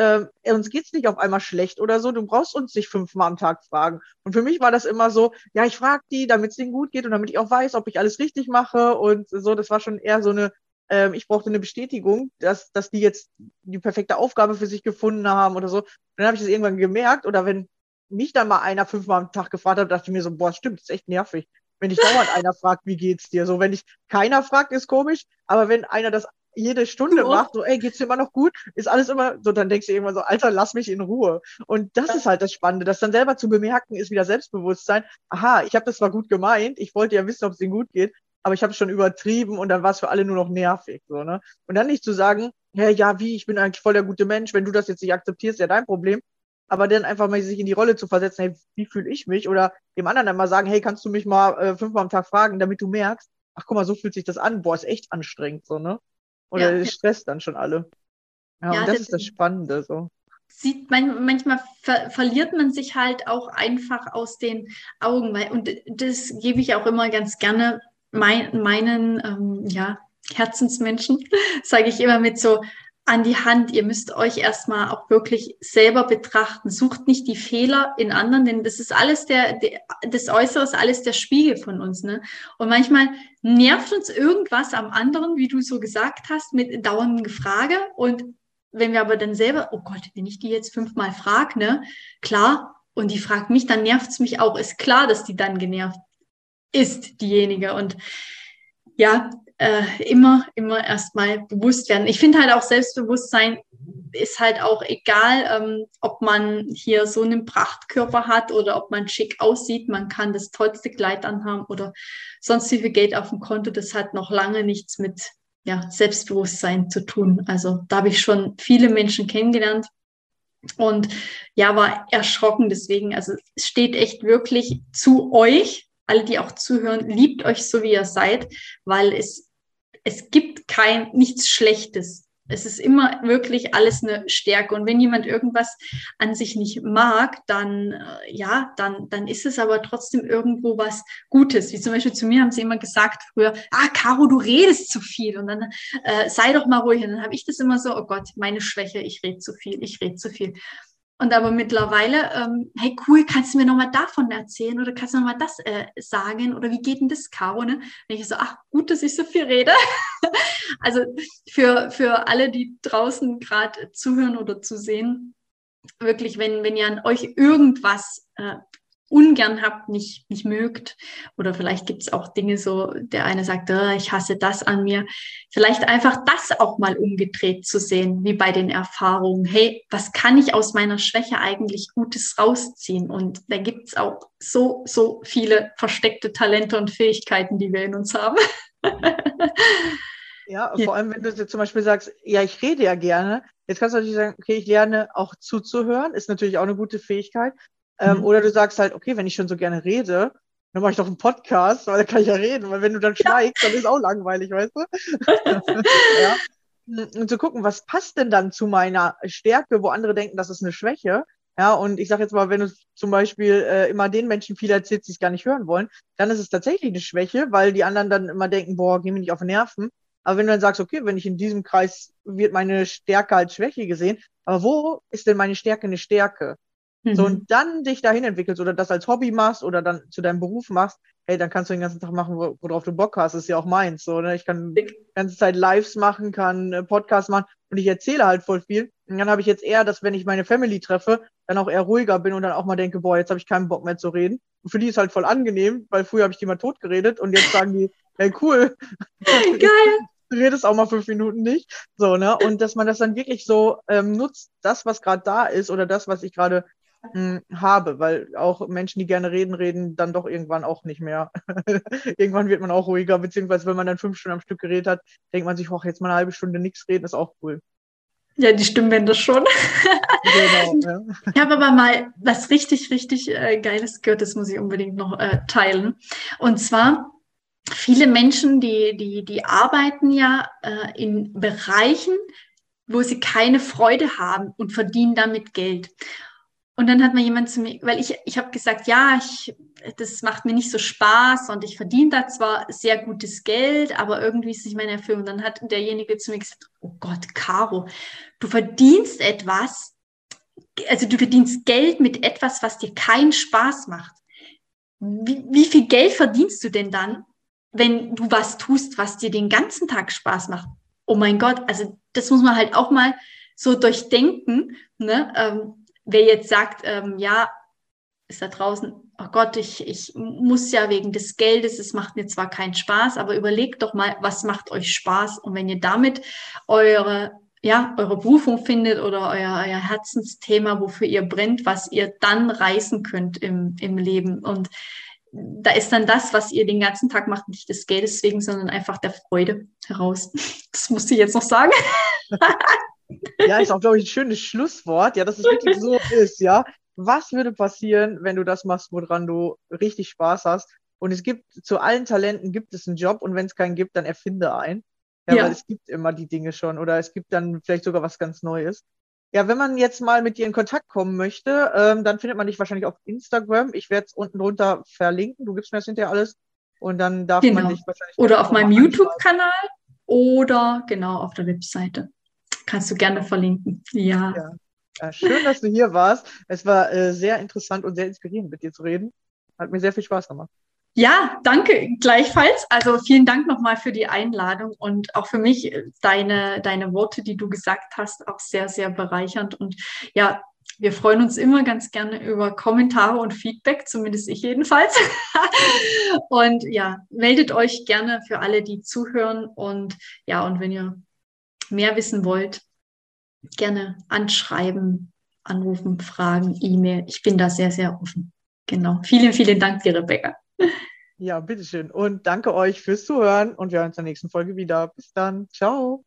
uns geht's nicht auf einmal schlecht oder so, du brauchst uns nicht 5-mal am Tag fragen. Und für mich war das immer so, ja, ich frage die, damit es denen gut geht und damit ich auch weiß, ob ich alles richtig mache und so. Das war schon eher so eine, ich brauchte eine Bestätigung, dass die jetzt die perfekte Aufgabe für sich gefunden haben oder so. Und dann habe ich das irgendwann gemerkt, oder wenn mich dann mal einer 5-mal am Tag gefragt hat, dachte ich mir so, boah, stimmt, das ist echt nervig. Wenn dich dauernd einer fragt, wie geht's dir? So, wenn dich keiner fragt, ist komisch, aber wenn einer das jede Stunde macht, so, ey, geht's dir immer noch gut? Ist alles immer so, dann denkst du irgendwann so, Alter, lass mich in Ruhe. Und das ist halt das Spannende, das dann selber zu bemerken, ist wieder Selbstbewusstsein. Aha, ich habe das zwar gut gemeint, ich wollte ja wissen, ob es ihnen gut geht, aber ich habe es schon übertrieben und dann war es für alle nur noch nervig. So, ne? Und dann nicht zu sagen, hey, ja, wie, ich bin eigentlich voll der gute Mensch, wenn du das jetzt nicht akzeptierst, ja dein Problem. Aber dann einfach mal sich in die Rolle zu versetzen, hey, wie fühle ich mich? Oder dem anderen dann mal sagen, hey, kannst du mich mal 5-mal am Tag fragen, damit du merkst, ach guck mal, so fühlt sich das an, boah, ist echt anstrengend, so, ne? Oder ja, stresst dann schon alle. Ja, und das ist das Spannende. So. Manchmal verliert man sich halt auch einfach aus den Augen. Und das gebe ich auch immer ganz gerne meinen Herzensmenschen, sage ich immer mit so an die Hand. Ihr müsst euch erstmal auch wirklich selber betrachten. Sucht nicht die Fehler in anderen, denn das ist alles das Äußere ist alles der Spiegel von uns, ne? Und manchmal nervt uns irgendwas am anderen, wie du so gesagt hast, mit dauernden Frage. Und wenn wir aber dann selber, oh Gott, wenn ich die jetzt 5-mal frage, ne? Klar, und die fragt mich, dann nervt's mich auch. Ist klar, dass die dann genervt ist, diejenige. Und ja, immer erstmal bewusst werden. Ich finde halt auch, Selbstbewusstsein ist halt auch egal, ob man hier so einen Prachtkörper hat oder ob man schick aussieht. Man kann das tollste Kleid anhaben oder sonst wie viel Geld auf dem Konto. Das hat noch lange nichts mit Selbstbewusstsein zu tun. Also da habe ich schon viele Menschen kennengelernt und ja, war erschrocken deswegen. Also es steht echt wirklich zu euch. Alle, die auch zuhören, liebt euch so, wie ihr seid, weil es gibt nichts Schlechtes Es ist immer wirklich alles eine Stärke. Und wenn jemand irgendwas an sich nicht mag, dann ist es aber trotzdem irgendwo was Gutes. Wie zum Beispiel zu mir haben sie immer gesagt früher, Caro, du redest zu viel. Und dann sei doch mal ruhig. Und dann habe ich das immer so, oh Gott, meine Schwäche, ich rede zu viel. Und aber mittlerweile, hey cool, kannst du mir nochmal davon erzählen oder kannst du nochmal das sagen oder wie geht denn das, Caro? Ne? Und ich so, gut, dass ich so viel rede. Also für alle, die draußen gerade zuhören oder zu sehen, wirklich, wenn ihr an euch irgendwas ungern habt, nicht mögt oder vielleicht gibt es auch Dinge so, der eine sagt, ich hasse das an mir, vielleicht einfach das auch mal umgedreht zu sehen, wie bei den Erfahrungen, hey, was kann ich aus meiner Schwäche eigentlich Gutes rausziehen? Und da gibt es auch so viele versteckte Talente und Fähigkeiten, die wir in uns haben. Ja, vor allem, wenn du jetzt zum Beispiel sagst, ja, ich rede ja gerne, jetzt kannst du natürlich sagen, okay, ich lerne auch zuzuhören, ist natürlich auch eine gute Fähigkeit. Oder du sagst halt, okay, wenn ich schon so gerne rede, dann mache ich doch einen Podcast, weil da kann ich ja reden, weil wenn du dann schweigst, dann ist es auch langweilig, weißt du? Ja. Und zu gucken, was passt denn dann zu meiner Stärke, wo andere denken, das ist eine Schwäche. Ja, und ich sage jetzt mal, wenn du zum Beispiel immer den Menschen viel erzählst, die es gar nicht hören wollen, dann ist es tatsächlich eine Schwäche, weil die anderen dann immer denken, boah, geh mir nicht auf den Nerven. Aber wenn du dann sagst, okay, wenn ich in diesem Kreis, wird meine Stärke als Schwäche gesehen, aber wo ist denn meine Stärke eine Stärke? So, und dann dich dahin entwickelst oder das als Hobby machst oder dann zu deinem Beruf machst, hey, dann kannst du den ganzen Tag machen, worauf du Bock hast, das ist ja auch meins, so, ne? Ich kann die ganze Zeit Lives machen, kann Podcasts machen und ich erzähle halt voll viel. Und dann habe ich jetzt eher, dass wenn ich meine Family treffe, dann auch eher ruhiger bin und dann auch mal denke, boah, jetzt habe ich keinen Bock mehr zu reden. Und für die ist halt voll angenehm, weil früher habe ich die mal tot geredet und jetzt sagen die, hey, cool. Geil. Du redest auch mal 5 Minuten nicht. So, ne? Und dass man das dann wirklich so nutzt, das, was gerade da ist oder das, was ich gerade habe, weil auch Menschen, die gerne reden dann doch irgendwann auch nicht mehr. Irgendwann wird man auch ruhiger, beziehungsweise wenn man dann 5 Stunden am Stück geredet hat, denkt man sich, jetzt mal eine halbe Stunde nichts reden, ist auch cool. Ja, die stimmen wenn das schon. Genau, ja. Ich habe aber mal was richtig, richtig Geiles gehört, das muss ich unbedingt noch teilen. Und zwar, viele Menschen, die arbeiten ja in Bereichen, wo sie keine Freude haben und verdienen damit Geld. Und dann hat mal jemand zu mir, weil ich habe gesagt, das macht mir nicht so Spaß und ich verdiene da zwar sehr gutes Geld, aber irgendwie ist nicht meine Erfüllung. Und dann hat derjenige zu mir gesagt, oh Gott, Caro, du verdienst etwas, also du verdienst Geld mit etwas, was dir keinen Spaß macht. Wie viel Geld verdienst du denn dann, wenn du was tust, was dir den ganzen Tag Spaß macht? Oh mein Gott, also das muss man halt auch mal so durchdenken, ne? Wer jetzt sagt, ist da draußen, oh Gott, ich muss ja wegen des Geldes, es macht mir zwar keinen Spaß, aber überlegt doch mal, was macht euch Spaß? Und wenn ihr damit eure Berufung findet oder euer Herzensthema, wofür ihr brennt, was ihr dann reißen könnt im Leben. Und da ist dann das, was ihr den ganzen Tag macht, nicht des Geldes wegen, sondern einfach der Freude heraus. Das musste ich jetzt noch sagen. Ja, ist auch, glaube ich, ein schönes Schlusswort, ja, dass es wirklich so ist, ja. Was würde passieren, wenn du das machst, woran du richtig Spaß hast? Und es gibt, zu allen Talenten gibt es einen Job und wenn es keinen gibt, dann erfinde einen. Ja, ja, weil es gibt immer die Dinge schon oder es gibt dann vielleicht sogar was ganz Neues. Ja, wenn man jetzt mal mit dir in Kontakt kommen möchte, dann findet man dich wahrscheinlich auf Instagram. Ich werde es unten drunter verlinken. Du gibst mir das hinterher alles und dann darf man dich wahrscheinlich... Oder auf meinem YouTube-Kanal oder genau auf der Webseite. Kannst du gerne verlinken. Ja. Schön, dass du hier warst. Es war sehr interessant und sehr inspirierend, mit dir zu reden. Hat mir sehr viel Spaß gemacht. Ja, danke. Gleichfalls. Also vielen Dank nochmal für die Einladung und auch für mich deine Worte, die du gesagt hast, auch sehr, sehr bereichernd. Und ja, wir freuen uns immer ganz gerne über Kommentare und Feedback, zumindest ich jedenfalls. Und ja, meldet euch gerne für alle, die zuhören. Und ja, und wenn ihr mehr wissen wollt, gerne anschreiben, anrufen, fragen, E-Mail. Ich bin da sehr, sehr offen. Genau. Vielen, vielen Dank dir, Rebecca. Ja, bitteschön. Und danke euch fürs Zuhören und wir hören uns in der nächsten Folge wieder. Bis dann. Ciao.